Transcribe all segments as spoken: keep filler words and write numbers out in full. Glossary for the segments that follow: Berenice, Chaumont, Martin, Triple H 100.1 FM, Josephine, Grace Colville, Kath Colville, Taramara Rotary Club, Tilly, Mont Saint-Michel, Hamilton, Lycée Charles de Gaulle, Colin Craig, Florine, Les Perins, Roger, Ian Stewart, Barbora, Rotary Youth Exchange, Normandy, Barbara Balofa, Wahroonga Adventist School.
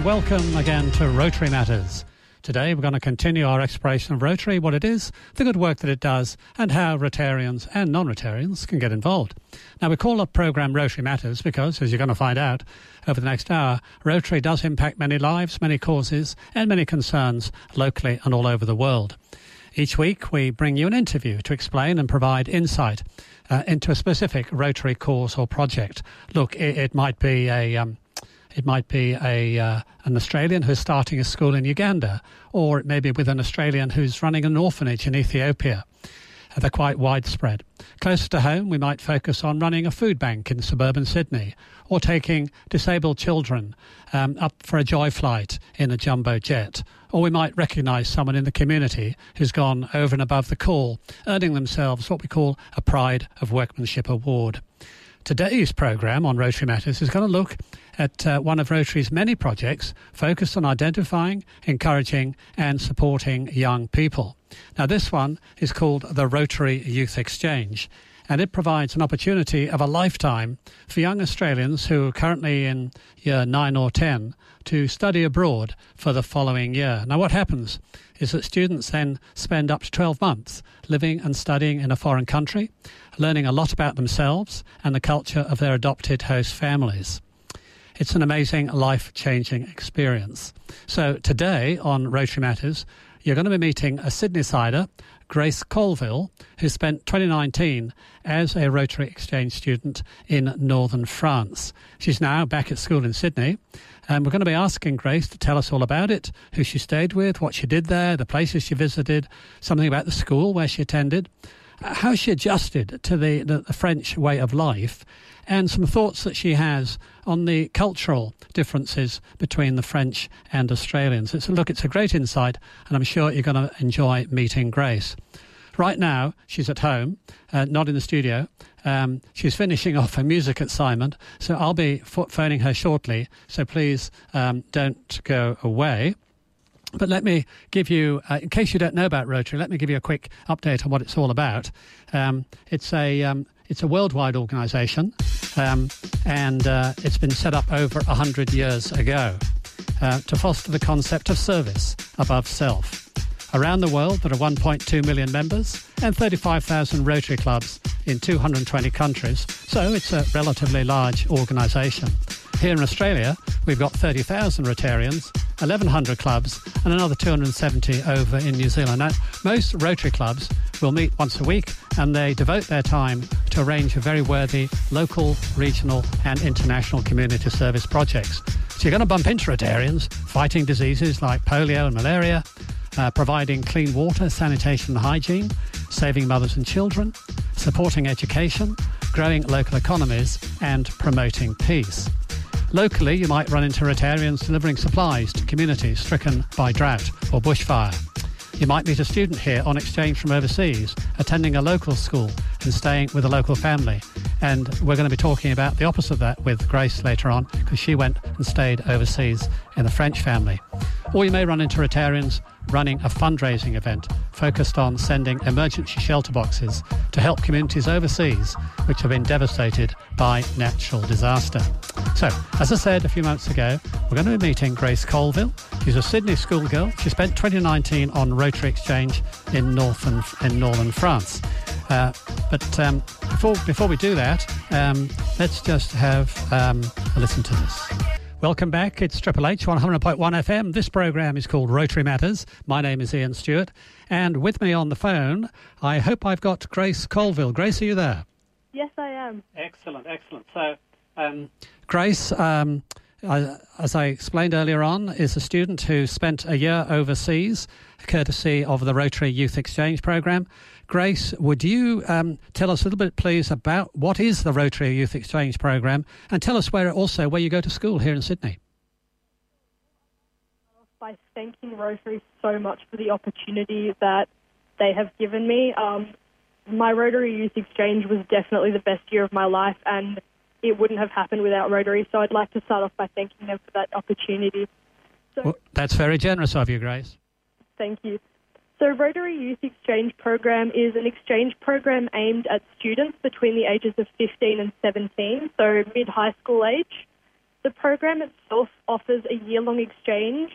and welcome again to Rotary Matters. Today we're going to continue our exploration of Rotary, what it is, the good work that it does, and how Rotarians and non-Rotarians can get involved. Now, we call the programme Rotary Matters because, as you're going to find out over the next hour, Rotary does impact many lives, many causes, and many concerns locally and all over the world. Each week we bring you an interview to explain and provide insight uh, into a specific Rotary cause or project. Look, it, it might be a... Um, It might be a uh, an Australian who's starting a school in Uganda, or it may be with an Australian who's running an orphanage in Ethiopia. They're quite widespread. Closer to home, we might focus on running a food bank in suburban Sydney, or taking disabled children um, up for a joy flight in a jumbo jet. Or we might recognise someone in the community who's gone over and above the call, earning themselves what we call a Pride of Workmanship Award. Today's programme on Rotary Matters is going to look at uh, one of Rotary's many projects focused on identifying, encouraging and supporting young people. Now, this one is called the Rotary Youth Exchange, and it provides an opportunity of a lifetime for young Australians who are currently in year nine or ten to study abroad for the following year. Now, what happens is that students then spend up to twelve months living and studying in a foreign country, learning a lot about themselves and the culture of their adopted host families. It's an amazing, life-changing experience. So today on Rotary Matters, you're going to be meeting a Sydney-sider, Grace Colville, who spent twenty nineteen as a Rotary Exchange student in northern France. She's now back at school in Sydney, and we're going to be asking Grace to tell us all about it, who she stayed with, what she did there, the places she visited, something about the school where she attended, how she adjusted to the, the, the French way of life, and some thoughts that she has on the cultural differences between the French and Australians. It's a look, it's a great insight, and I'm sure you're going to enjoy meeting Grace. Right now, she's at home, uh, not in the studio. Um, she's finishing off her music assignment, so I'll be phoning her shortly, so please um, don't go away. But let me give you, uh, in case you don't know about Rotary, let me give you a quick update on what it's all about. Um, it's a um, it's a worldwide organisation, um, and uh, it's been set up over one hundred years ago uh, to foster the concept of service above self. Around the world, there are one point two million members and thirty-five thousand Rotary clubs in two hundred twenty countries, so it's a relatively large organisation. Here in Australia, we've got thirty thousand Rotarians, eleven hundred clubs and another two hundred seventy over in New Zealand. Now, most Rotary clubs will meet once a week, and they devote their time to a range of very worthy local, regional and international community service projects. So you're going to bump into Rotarians fighting diseases like polio and malaria, uh, providing clean water, sanitation and hygiene, saving mothers and children, supporting education, growing local economies and promoting peace. Locally, you might run into Rotarians delivering supplies to communities stricken by drought or bushfire. You might meet a student here on exchange from overseas, attending a local school and staying with a local family. And we're going to be talking about the opposite of that with Grace later on, because she went and stayed overseas in a French family. Or you may run into Rotarians running a fundraising event focused on sending emergency shelter boxes to help communities overseas which have been devastated by natural disaster. So, as I said a few months ago, we're going to be meeting Grace Colville. She's a Sydney schoolgirl. She spent twenty nineteen on Rotary Exchange in northern, in northern France. Uh, but um, before, before we do that, um, let's just have um, a listen to this. Welcome back. It's Triple H one hundred point one F M. This program is called Rotary Matters. My name is Ian Stewart, and with me on the phone, I hope I've got Grace Colville. Grace, are you there? Yes, I am. Excellent, excellent. So, um, Grace, um, I, as I explained earlier on, is a student who spent a year overseas, courtesy of the Rotary Youth Exchange program. Grace, would you um, tell us a little bit, please, about what is the Rotary Youth Exchange program, and tell us where also where you go to school here in Sydney. By thanking Rotary so much for the opportunity that they have given me. Um, my Rotary Youth Exchange was definitely the best year of my life, and it wouldn't have happened without Rotary, so I'd like to start off by thanking them for that opportunity. So, well, that's very generous of you, Grace. Thank you. So Rotary Youth Exchange Program is an exchange program aimed at students between the ages of fifteen and seventeen, so mid-high school age. The program itself offers a year-long exchange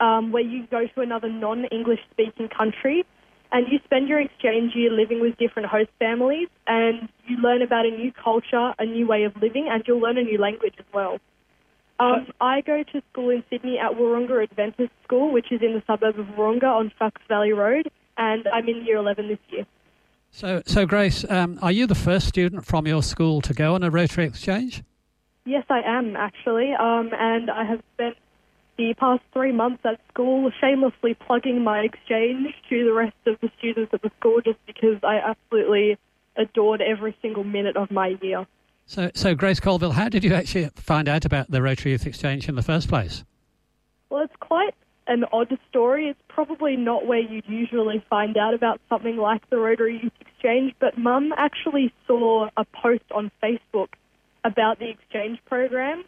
um, where you go to another non-English-speaking country and you spend your exchange year living with different host families, and you learn about a new culture, a new way of living, and you'll learn a new language as well. Um, I go to school in Sydney at Wahroonga Adventist School, which is in the suburb of Wahroonga on Fox Valley Road, and I'm in Year eleven this year. So, so Grace, um, are you the first student from your school to go on a Rotary Exchange? Yes, I am, actually, um, and I have spent the past three months at school shamelessly plugging my exchange to the rest of the students at the school just because I absolutely adored every single minute of my year. So, so Grace Colville, how did you actually find out about the Rotary Youth Exchange in the first place? Well, it's quite an odd story. It's probably not where you'd usually find out about something like the Rotary Youth Exchange, but Mum actually saw a post on Facebook about the exchange program,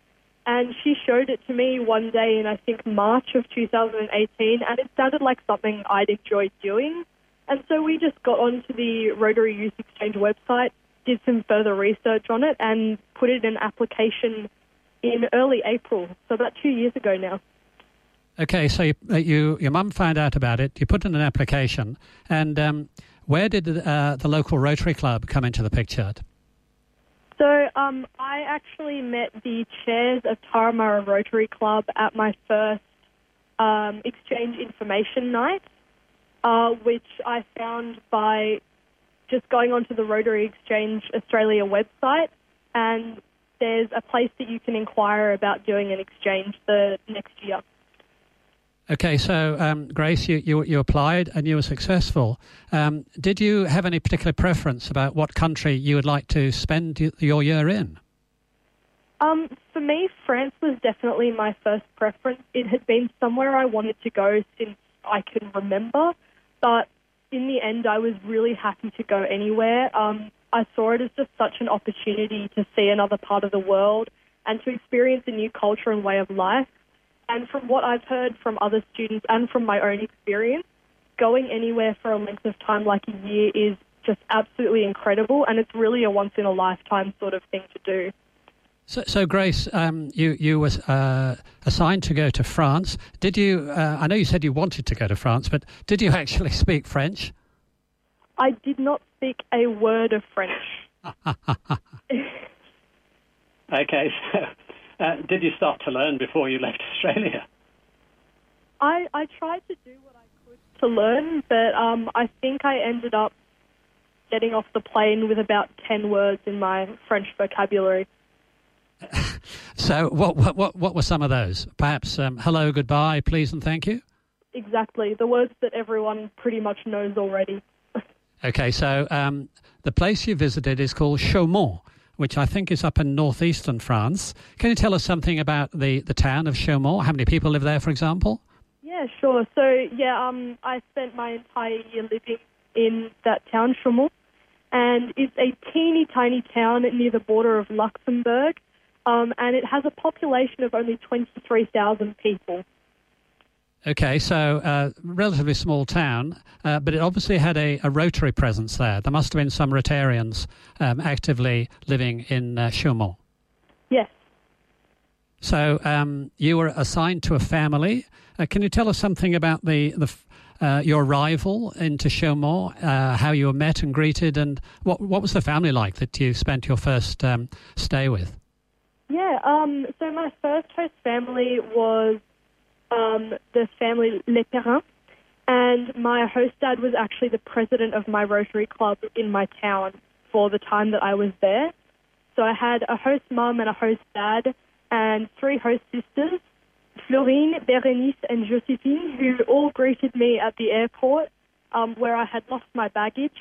and she showed it to me one day in, I think, March of two thousand eighteen, and it sounded like something I'd enjoyed doing. And so we just got onto the Rotary Youth Exchange website, did some further research on it, and put in an application in early April, so about two years ago now. Okay, so you, you, your mum found out about it, you put in an application, and um, where did uh, the local Rotary Club come into the picture? So um, I actually met the chairs of Taramara Rotary Club at my first um, exchange information night, uh, which I found by just going onto the Rotary Exchange Australia website, and there's a place that you can inquire about doing an exchange the next year. Okay, so um, Grace, you, you, you applied and you were successful. Um, did you have any particular preference about what country you would like to spend your year in? Um, for me, France was definitely my first preference. It had been somewhere I wanted to go since I can remember, but in the end, I was really happy to go anywhere. Um, I saw it as just such an opportunity to see another part of the world and to experience a new culture and way of life. And from what I've heard from other students and from my own experience, going anywhere for a length of time like a year is just absolutely incredible, and it's really a once-in-a-lifetime sort of thing to do. So, so Grace, um, you, you were uh, assigned to go to France. Did you, uh, I know you said you wanted to go to France, but did you actually speak French? I did not speak a word of French. Okay, so uh, did you start to learn before you left Australia? I, I tried to do what I could to learn, but um, I think I ended up getting off the plane with about ten words in my French vocabulary. So what, what what what were some of those? Perhaps um, hello, goodbye, please and thank you? Exactly, the words that everyone pretty much knows already. Okay, so um, the place you visited is called Chaumont, which I think is up in northeastern France. Can you tell us something about the, the town of Chaumont? How many people live there, for example? Yeah, sure. So, yeah, um, I spent my entire year living in that town, Chaumont, and it's a teeny tiny town near the border of Luxembourg. Um, and it has a population of only twenty-three thousand people. Okay, so a uh, relatively small town, uh, but it obviously had a, a Rotary presence there. There must have been some Rotarians um, actively living in uh, Chaumont. Yes. So um, you were assigned to a family. Uh, can you tell us something about the, the uh, your arrival into Chaumont, uh, how you were met and greeted, and what, what was the family like that you spent your first um, stay with? Yeah, um, so my first host family was um, the family Les Perins, and my host dad was actually the president of my Rotary Club in my town for the time that I was there. So I had a host mum and a host dad and three host sisters, Florine, Berenice and Josephine, who all greeted me at the airport um, where I had lost my baggage.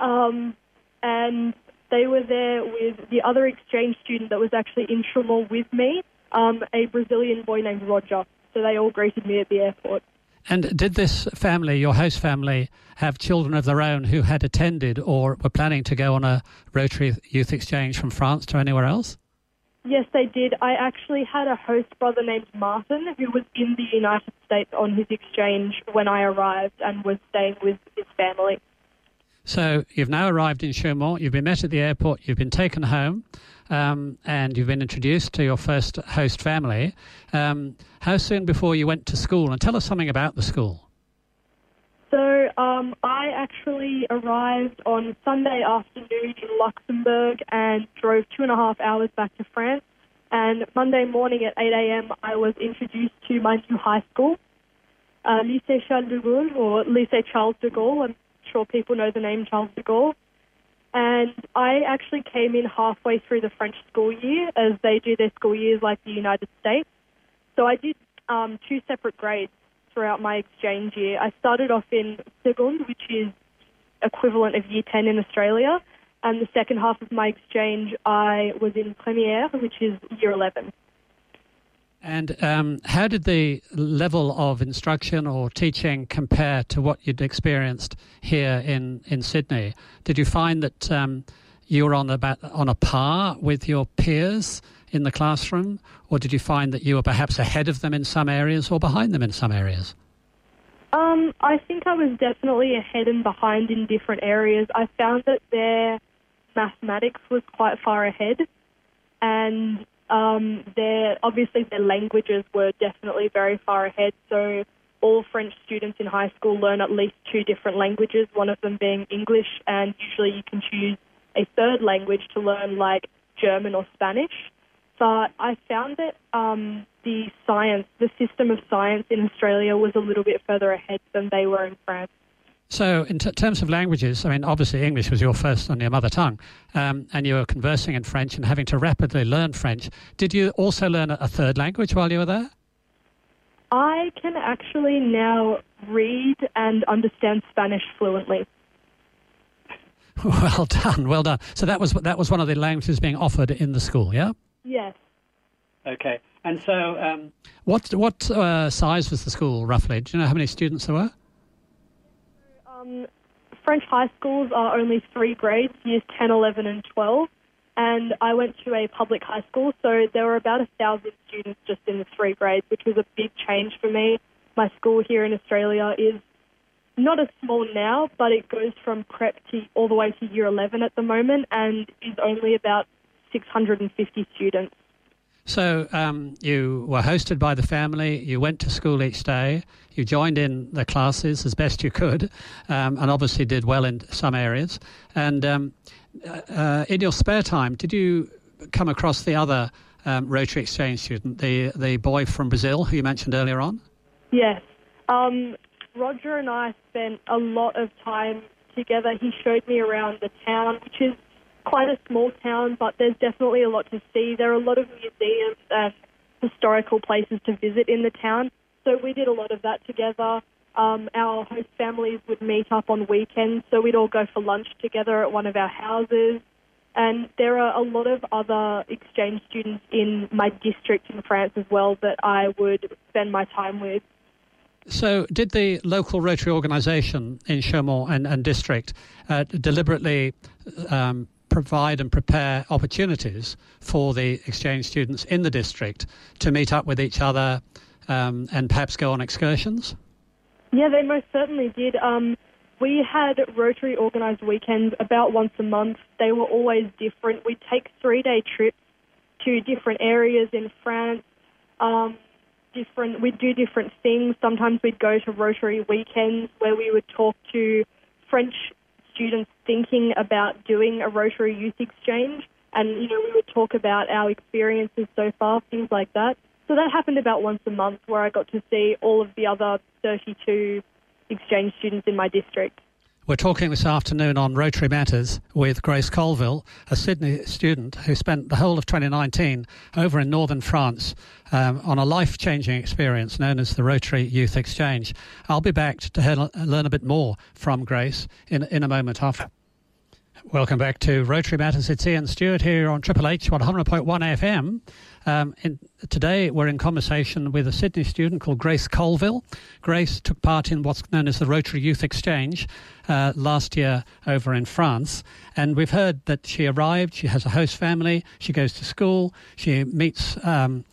Um, and... They were there with the other exchange student that was actually in Chaumont with me, um, a Brazilian boy named Roger. So they all greeted me at the airport. And did this family, your host family, have children of their own who had attended or were planning to go on a Rotary Youth Exchange from France to anywhere else? Yes, they did. I actually had a host brother named Martin who was in the United States on his exchange when I arrived and was staying with his family. So you've now arrived in Chaumont, you've been met at the airport, you've been taken home, um, and you've been introduced to your first host family. Um, how soon before you went to school? And tell us something about the school. So um, I actually arrived on Sunday afternoon in Luxembourg and drove two and a half hours back to France. And Monday morning at eight a.m. I was introduced to my new high school, uh, Lycée Charles de Gaulle, or Lycée Charles de Gaulle. I'm sure people know the name Charles de Gaulle. And I actually came in halfway through the French school year, as they do their school years like the United States. So I did um, two separate grades throughout my exchange year. I started off in second, which is equivalent of year ten in Australia, and the second half of my exchange I was in première, which is year eleven. And um, how did the level of instruction or teaching compare to what you'd experienced here in, in Sydney? Did you find that um, you were on about on a par with your peers in the classroom, or did you find that you were perhaps ahead of them in some areas or behind them in some areas? Um, I think I was definitely ahead and behind in different areas. I found that their mathematics was quite far ahead, and um, their obviously their languages were definitely very far ahead. So all French students in high school learn at least two different languages, one of them being English, and usually you can choose a third language to learn, like German or Spanish. But I found that um, the science, the system of science in Australia was a little bit further ahead than they were in France. So in t- terms of languages, I mean, obviously English was your first and your mother tongue, um, and you were conversing in French and having to rapidly learn French. Did you also learn a third language while you were there? I can actually now read and understand Spanish fluently. Well done, well done. So that was that was one of the languages being offered in the school, yeah? Yes. Okay. And so, um, what what uh, size was the school roughly? Do you know how many students there were? Um, French high schools are only three grades: years ten, eleven, and twelve. And I went to a public high school, so there were about a thousand students just in the three grades, which was a big change for me. My school here in Australia is not as small now, but it goes from prep to all the way to year eleven at the moment, and is only about six hundred fifty students. So um, you were hosted by the family, you went to school each day, you joined in the classes as best you could, um, and obviously did well in some areas. And um, uh, in your spare time, did you come across the other um, Rotary Exchange student, the, the boy from Brazil who you mentioned earlier on? Yes. Um, Roger and I spent a lot of time together. He showed me around the town, which is quite a small town, but there's definitely a lot to see. There are a lot of museums and historical places to visit in the town, so we did a lot of that together. Um, our host families would meet up on weekends, so we'd all go for lunch together at one of our houses. And there are a lot of other exchange students in my district in France as well that I would spend my time with. So did the local Rotary organisation in Chaumont and, and district uh, deliberately um, provide and prepare opportunities for the exchange students in the district to meet up with each other um, and perhaps go on excursions? Yeah, they most certainly did. Um, we had Rotary organised weekends about once a month. They were always different. We'd take three-day trips to different areas in France. Um, different, we'd do different things. Sometimes we'd go to Rotary weekends where we would talk to French students thinking about doing a Rotary Youth Exchange, and you know we would talk about our experiences so far, things like that. So that happened about once a month, where I got to see all of the other thirty-two exchange students in my district. We're talking this afternoon on Rotary Matters with Grace Colville, a Sydney student who spent the whole of twenty nineteen over in northern France um, on a life-changing experience known as the Rotary Youth Exchange. I'll be back to learn a bit more from Grace in, in a moment after. Welcome back to Rotary Matters. It's Ian Stewart here on Triple H one hundred point one F M. Um, in, today we're in conversation with a Sydney student called Grace Colville. Grace took part in what's known as the Rotary Youth Exchange uh, last year over in France, and we've heard that she arrived, she has a host family, she goes to school, she meets um,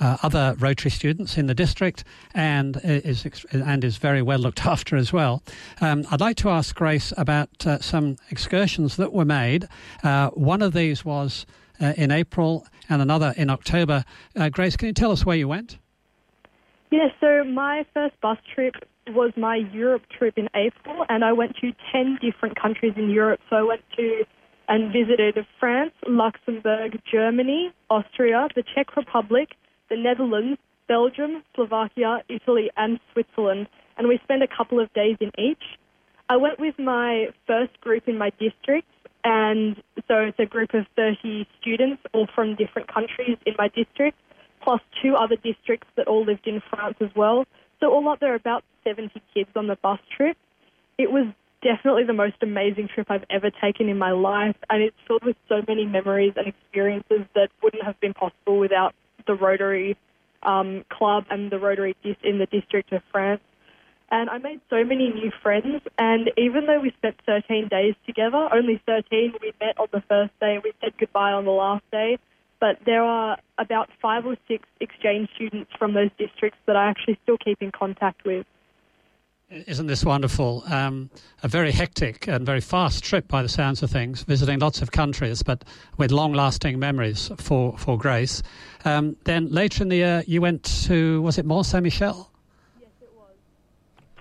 uh, other Rotary students in the district, and is and is very well looked after as well. Um, I'd like to ask Grace about uh, some excursions that were made. Uh, one of these was uh, in April and another in October. Uh, Grace, can you tell us where you went? Yes, yeah, so my first bus trip was my Europe trip in April, and I went to ten different countries in Europe. So I went to and visited France, Luxembourg, Germany, Austria, the Czech Republic, the Netherlands, Belgium, Slovakia, Italy, and Switzerland. And we spent a couple of days in each. I went with my first group in my district, and so it's a group of thirty students, all from different countries in my district, plus two other districts that all lived in France as well. So all up there are about seventy kids on the bus trip. It was definitely the most amazing trip I've ever taken in my life, and it's filled with so many memories and experiences that wouldn't have been possible without the Rotary um, Club and the Rotary dis- in the District of France. And I made so many new friends, and even though we spent thirteen days together, only thirteen, we met on the first day and we said goodbye on the last day. But there are about five or six exchange students from those districts that I actually still keep in contact with. Isn't this wonderful? Um, a very hectic and very fast trip by the sounds of things, visiting lots of countries, but with long-lasting memories for, for Grace. Um, then later in the year, you went to, was it Mont Saint-Michel? Yes, it was.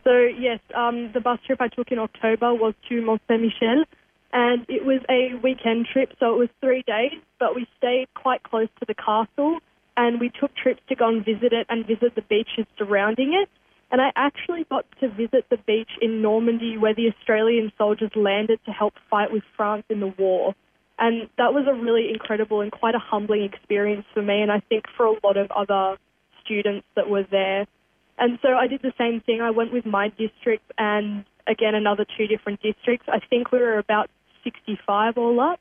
So, yes, um, the bus trip I took in October was to Mont Saint-Michel, and it was a weekend trip, so it was three days, but we stayed quite close to the castle, and we took trips to go and visit it and visit the beaches surrounding it. And I actually got to visit the beach in Normandy where the Australian soldiers landed to help fight with France in the war. And that was a really incredible and quite a humbling experience for me, and I think for a lot of other students that were there. And so I did the same thing. I went with my district and, again, another two different districts. I think we were about sixty-five all up.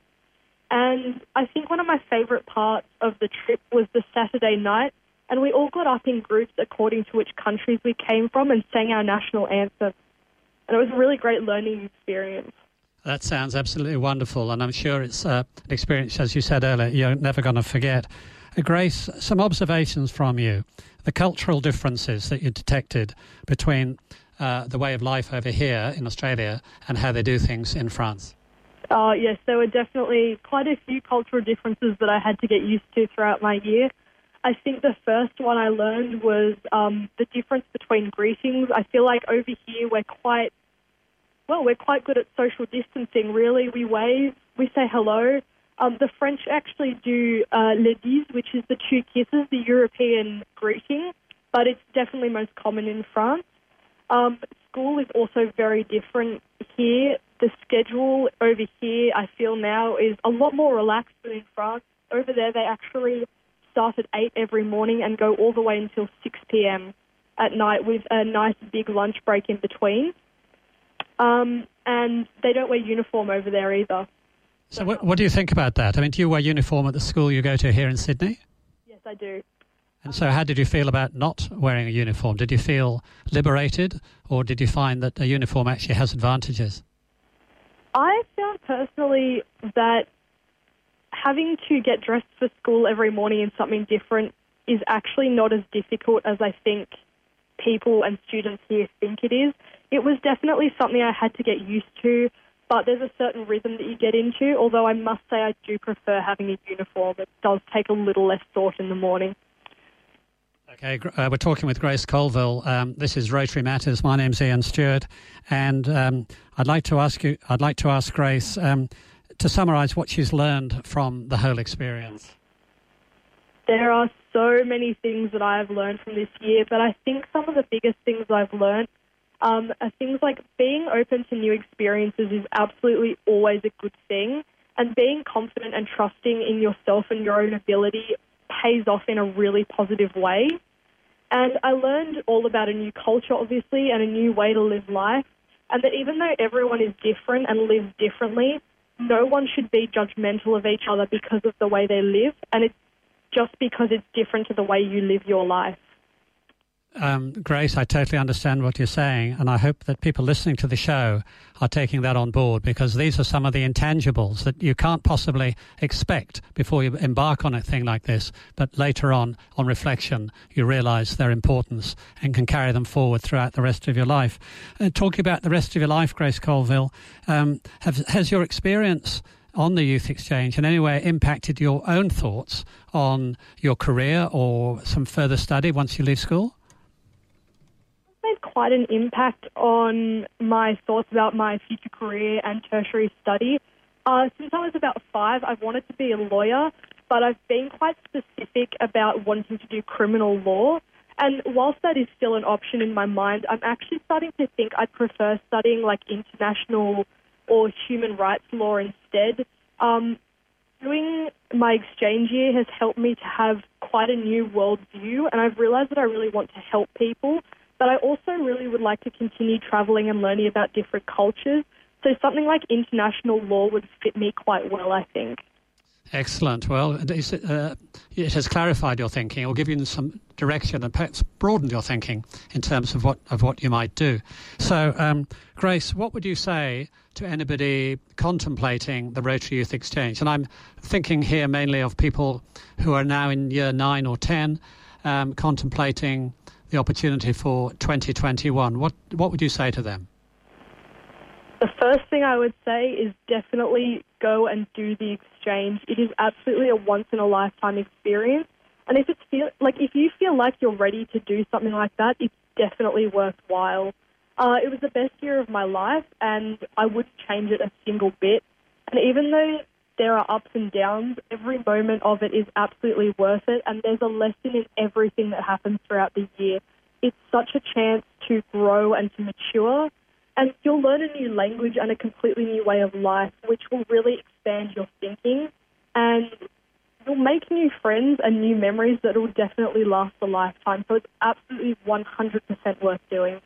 And I think one of my favourite parts of the trip was the Saturday night. And we all got up in groups according to which countries we came from and sang our national anthem. And it was a really great learning experience. That sounds absolutely wonderful. And I'm sure it's uh, an experience, as you said earlier, you're never going to forget. Uh, Grace, some observations from you. The cultural differences that you detected between uh, the way of life over here in Australia and how they do things in France. Uh, yes, there were definitely quite a few cultural differences that I had to get used to throughout my year. I think the first one I learned was um, the difference between greetings. I feel like over here we're quite, well, we're quite good at social distancing, really. We wave, we say hello. Um, the French actually do uh, le dix, which is the two kisses, the European greeting, but it's definitely most common in France. Um, school is also very different here. The schedule over here, I feel now, is a lot more relaxed than in France. Over there, they actually start at eight every morning and go all the way until six p.m. at night with a nice big lunch break in between. Um, and they don't wear uniform over there either. So what, what do you think about that? I mean, do you wear uniform at the school you go to here in Sydney? Yes, I do. And um, so how did you feel about not wearing a uniform? Did you feel liberated, or did you find that a uniform actually has advantages? I found personally that having to get dressed for school every morning in something different is actually not as difficult as I think people and students here think it is. It was definitely something I had to get used to, but there's a certain rhythm that you get into, although I must say I do prefer having a uniform. It does take a little less thought in the morning. Okay, uh, we're talking with Grace Colville. Um, this is Rotary Matters. My name's Ian Stewart, and um, I'd like to ask you. I'd like to ask Grace, Um, to summarise what she's learned from the whole experience. There are so many things that I've learned from this year, but I think some of the biggest things I've learned um, are things like being open to new experiences is absolutely always a good thing, and being confident and trusting in yourself and your own ability pays off in a really positive way. And I learned all about a new culture, obviously, and a new way to live life, and that even though everyone is different and lives differently, no one should be judgmental of each other because of the way they live, and it's just because it's different to the way you live your life. um, Grace, I totally understand what you're saying, and I hope that people listening to the show are taking that on board, because these are some of the intangibles that you can't possibly expect before you embark on a thing like this. But later on, on reflection, you realize their importance and can carry them forward throughout the rest of your life. Uh, talking about the rest of your life, Grace Colville, um, have, has your experience on the Youth Exchange in any way impacted your own thoughts on your career or some further study once you leave school? It's made quite an impact on my thoughts about my future career and tertiary study. Uh, since I was about five, I wanted to be a lawyer, but I've been quite specific about wanting to do criminal law. And whilst that is still an option in my mind, I'm actually starting to think I'd prefer studying like international or human rights law instead. Um, doing my exchange year has helped me to have quite a new worldview, and I've realised that I really want to help people, but I also really would like to continue travelling and learning about different cultures. So something like international law would fit me quite well, I think. Excellent. Well, uh, it has clarified your thinking. It will give you some direction and perhaps broadened your thinking in terms of what of what you might do. So, um, Grace, what would you say to anybody contemplating the Rotary Youth Exchange? And I'm thinking here mainly of people who are now in year nine or ten, um, contemplating the opportunity for twenty twenty-one. What what would you say to them? The first thing I would say is definitely go and do the exchange. It is absolutely a once-in-a-lifetime experience. And if it's feel, like if you feel like you're ready to do something like that, it's definitely worthwhile. Uh, it was the best year of my life, and I wouldn't change it a single bit. And even though there are ups and downs, every moment of it is absolutely worth it, and there's a lesson in everything that happens throughout the year. It's such a chance to grow and to mature, and you'll learn a new language and a completely new way of life, which will really expand your thinking, and you'll make new friends and new memories that will definitely last a lifetime. So it's absolutely one hundred percent worth doing.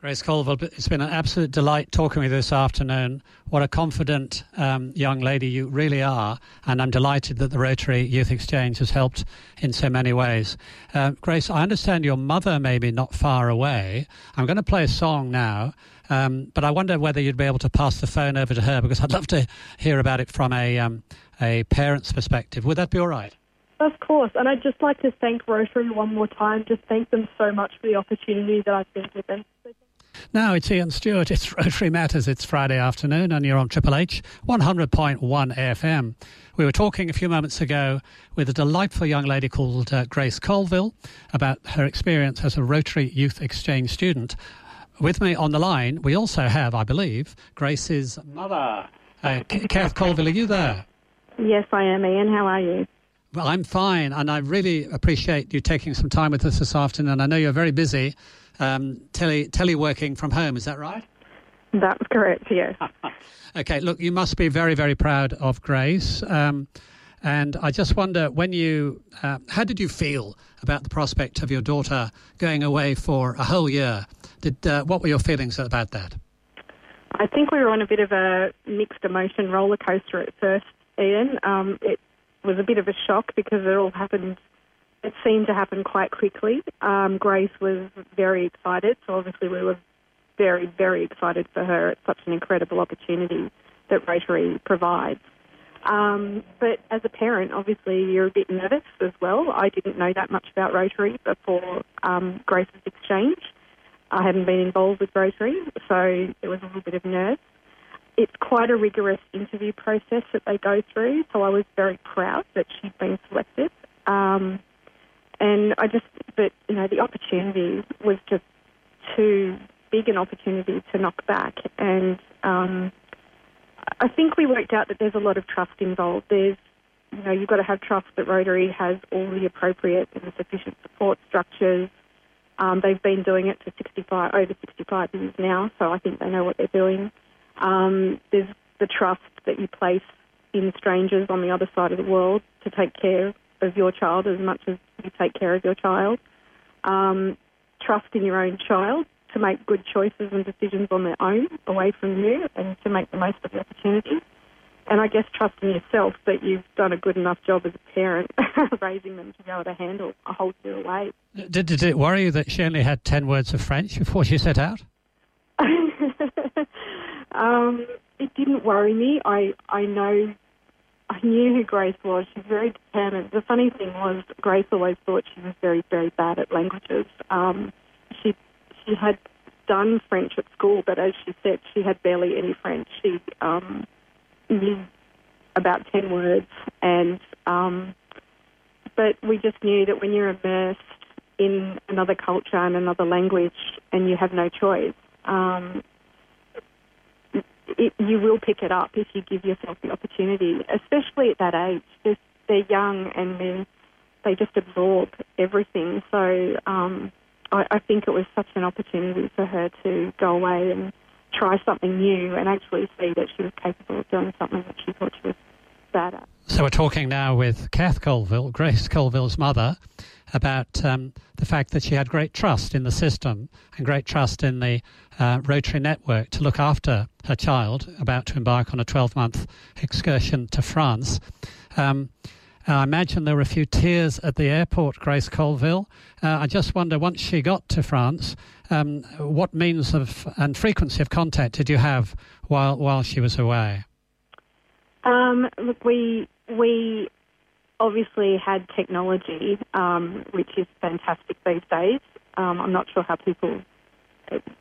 Grace Colville, it's been an absolute delight talking with you this afternoon. What a confident um, young lady you really are, and I'm delighted that the Rotary Youth Exchange has helped in so many ways. Uh, Grace, I understand your mother may be not far away. I'm going to play a song now, um, but I wonder whether you'd be able to pass the phone over to her, because I'd love to hear about it from a, um, a parent's perspective. Would that be all right? Of course, and I'd just like to thank Rotary one more time. Just thank them so much for the opportunity that I've been given. Now it's Ian Stewart, it's Rotary Matters, it's Friday afternoon and you're on Triple H one hundred point one F M. We were talking a few moments ago with a delightful young lady called uh, Grace Colville about her experience as a Rotary Youth Exchange student. With me on the line we also have, I believe, Grace's mother, uh, Kath Colville. Are you there? Yes, I am, Ian. How are you? Well, I'm fine, and I really appreciate you taking some time with us this afternoon. I know you're very busy. Um, tele teleworking from home, is that right? That's correct, yes. Okay, look, you must be very, very proud of Grace. Um, and I just wonder, when you, uh, how did you feel about the prospect of your daughter going away for a whole year? Did uh, what were your feelings about that? I think we were on a bit of a mixed emotion roller coaster at first, Ian. Um, it was a bit of a shock because it all happened. It seemed to happen quite quickly. Um, Grace was very excited, so obviously we were very, very excited for her. It's such an incredible opportunity that Rotary provides. Um, but as a parent, obviously you're a bit nervous as well. I didn't know that much about Rotary before um, Grace's exchange. I hadn't been involved with Rotary, so there was a little bit of nerves. It's quite a rigorous interview process that they go through, so I was very proud that she'd been selected. Um, And I just, but, you know, the opportunity was just too big an opportunity to knock back. And um, I think we worked out that there's a lot of trust involved. There's, you know, you've got to have trust that Rotary has all the appropriate and sufficient support structures. Um, they've been doing it for sixty-five, over sixty-five years now, so I think they know what they're doing. Um, there's the trust that you place in strangers on the other side of the world to take care of your child as much as you take care of your child. Um, trust in your own child to make good choices and decisions on their own, away from you, and to make the most of the opportunity. and I guess trust in yourself that you've done a good enough job as a parent raising them to be able to handle a whole new way. Did, did it worry you that she only had ten words of French before she set out? um, it didn't worry me. I, I know... I knew who Grace was. She's very determined. The funny thing was, Grace always thought she was very, very bad at languages. Um, she she had done French at school, but as she said, she had barely any French. She um, knew about ten words, and um, but we just knew that when you're immersed in another culture and another language, and you have no choice. Um, It, you will pick it up if you give yourself the opportunity, especially at that age. They're, they're young and they they just absorb everything. So um, I, I think it was such an opportunity for her to go away and try something new and actually see that she was capable of doing something that she thought she was bad at. So we're talking now with Kath Colville, Grace Colville's mother, about um, the fact that she had great trust in the system and great trust in the uh, Rotary network to look after her child about to embark on a twelve-month excursion to France. Um, I imagine there were a few tears at the airport, Grace Colville. Uh, I just wonder, once she got to France, um, what means of and frequency of contact did you have while while she was away? Um, look, we we... obviously had technology, um, which is fantastic these days. Um, I'm not sure how people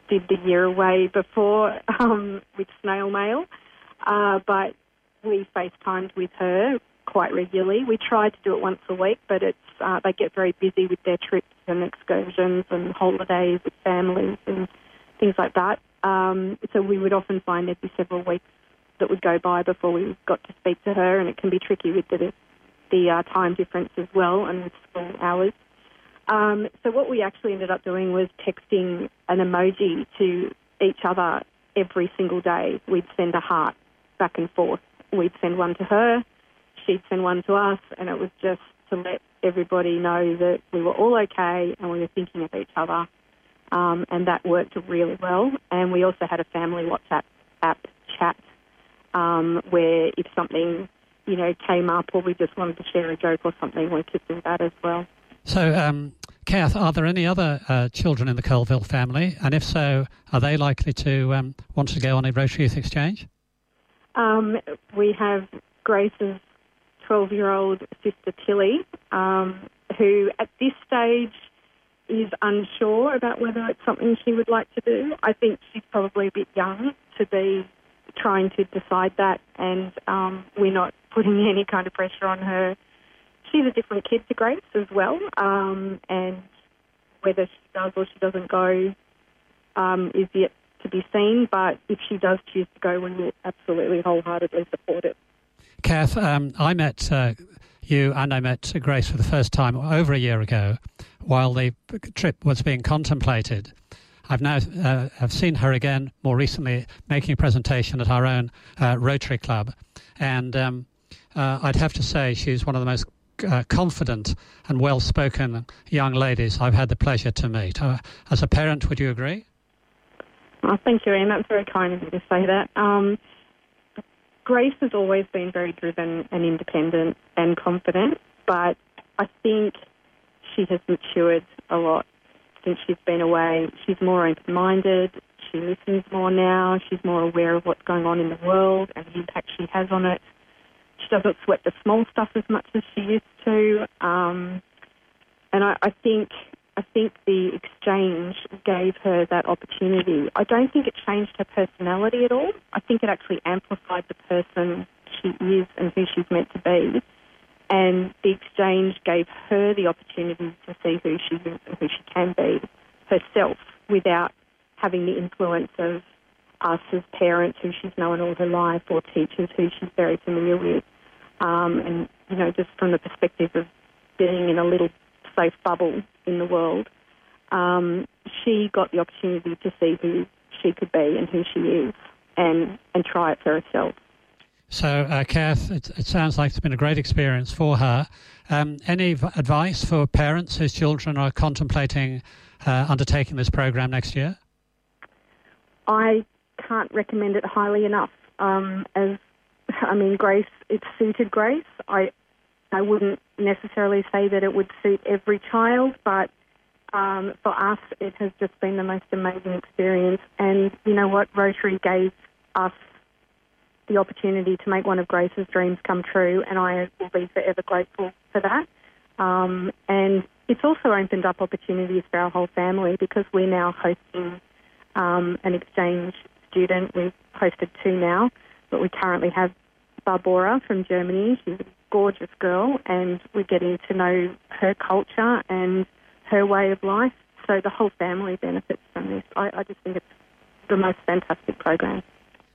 did the year away before um, with snail mail, uh, but we FaceTimed with her quite regularly. We tried to do it once a week, but it's uh, they get very busy with their trips and excursions and holidays with families and things like that. Um, so we would often find there'd be several weeks that would go by before we got to speak to her, and it can be tricky with the the uh, time difference as well and with school hours. Um, so what we actually ended up doing was texting an emoji to each other every single day. We'd send a heart back and forth. We'd send one to her, she'd send one to us, and it was just to let everybody know that we were all okay and we were thinking of each other. Um, and that worked really well. And we also had a family WhatsApp app chat um, where if something... you know, came up or we just wanted to share a joke or something, we could do that as well. So, um, Kath, are there any other uh, children in the Colville family? And if so, are they likely to um, want to go on a Rotary Youth Exchange? Um, we have Grace's twelve-year-old sister Tilly, um, who at this stage is unsure about whether it's something she would like to do. I think she's probably a bit young to be trying to decide that, and um, we're not putting any kind of pressure on her. She's a different kid to Grace as well, um, and whether she does or she doesn't go um, is yet to be seen, but if she does choose to go, we will absolutely wholeheartedly support it. Kath, um, I met uh, you and I met Grace for the first time over a year ago while the trip was being contemplated. I've now uh, I've seen her again more recently making a presentation at our own uh, Rotary Club, and um, uh, I'd have to say she's one of the most uh, confident and well-spoken young ladies I've had the pleasure to meet. Uh, as a parent, would you agree? Oh, thank you, Ian. That's very kind of you to say that. Um, Grace has always been very driven and independent and confident, but I think she has matured a lot. Since she's been away, she's more open-minded, she listens more now, she's more aware of what's going on in the world and the impact she has on it. She doesn't sweat the small stuff as much as she used to. Um, and I, I think I think the exchange gave her that opportunity. I don't think it changed her personality at all. I think it actually amplified the person she is and who she's meant to be. And the exchange gave her the opportunity to see who she is and who she can be herself without having the influence of us as parents who she's known all her life or teachers who she's very familiar with. Um, and, you know, just from the perspective of being in a little safe bubble in the world, um, she got the opportunity to see who she could be and who she is and, and try it for herself. So, uh, Kath, it, it sounds like it's been a great experience for her. Um, any v- advice for parents whose children are contemplating uh, undertaking this program next year? I can't recommend it highly enough. Um, as I mean, Grace, it suited Grace. I I wouldn't necessarily say that it would suit every child, but um, for us, it has just been the most amazing experience. And you know what? Rotary gave us the opportunity to make one of Grace's dreams come true, and I will be forever grateful for that. Um, and it's also opened up opportunities for our whole family, because we're now hosting um, an exchange student. We've hosted two now, but we currently have Barbora from Germany. She's a gorgeous girl, and we're getting to know her culture and her way of life. So the whole family benefits from this. I, I just think it's the most fantastic program.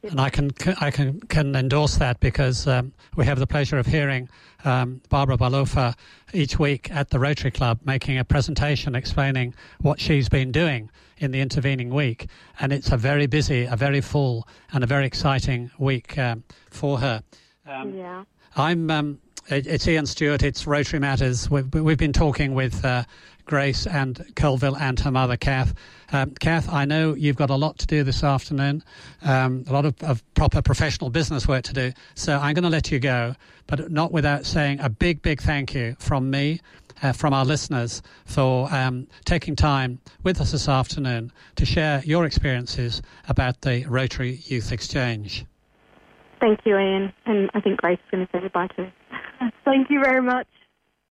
And I can I can, can endorse that, because um, we have the pleasure of hearing um, Barbara Balofa each week at the Rotary Club making a presentation explaining what she's been doing in the intervening week. And it's a very busy, a very full and a very exciting week um, for her. Um, yeah. I'm. Um, It's Ian Stewart, it's Rotary Matters. We've, we've been talking with uh, Grace and Colville and her mother, Kath. Um, Kath, I know you've got a lot to do this afternoon, um, a lot of, of proper professional business work to do, so I'm going to let you go, but not without saying a big, big thank you from me, uh, from our listeners, for um, taking time with us this afternoon to share your experiences about the Rotary Youth Exchange. Thank you, Ian, and I think Grace is going to say goodbye too. Thank you very much.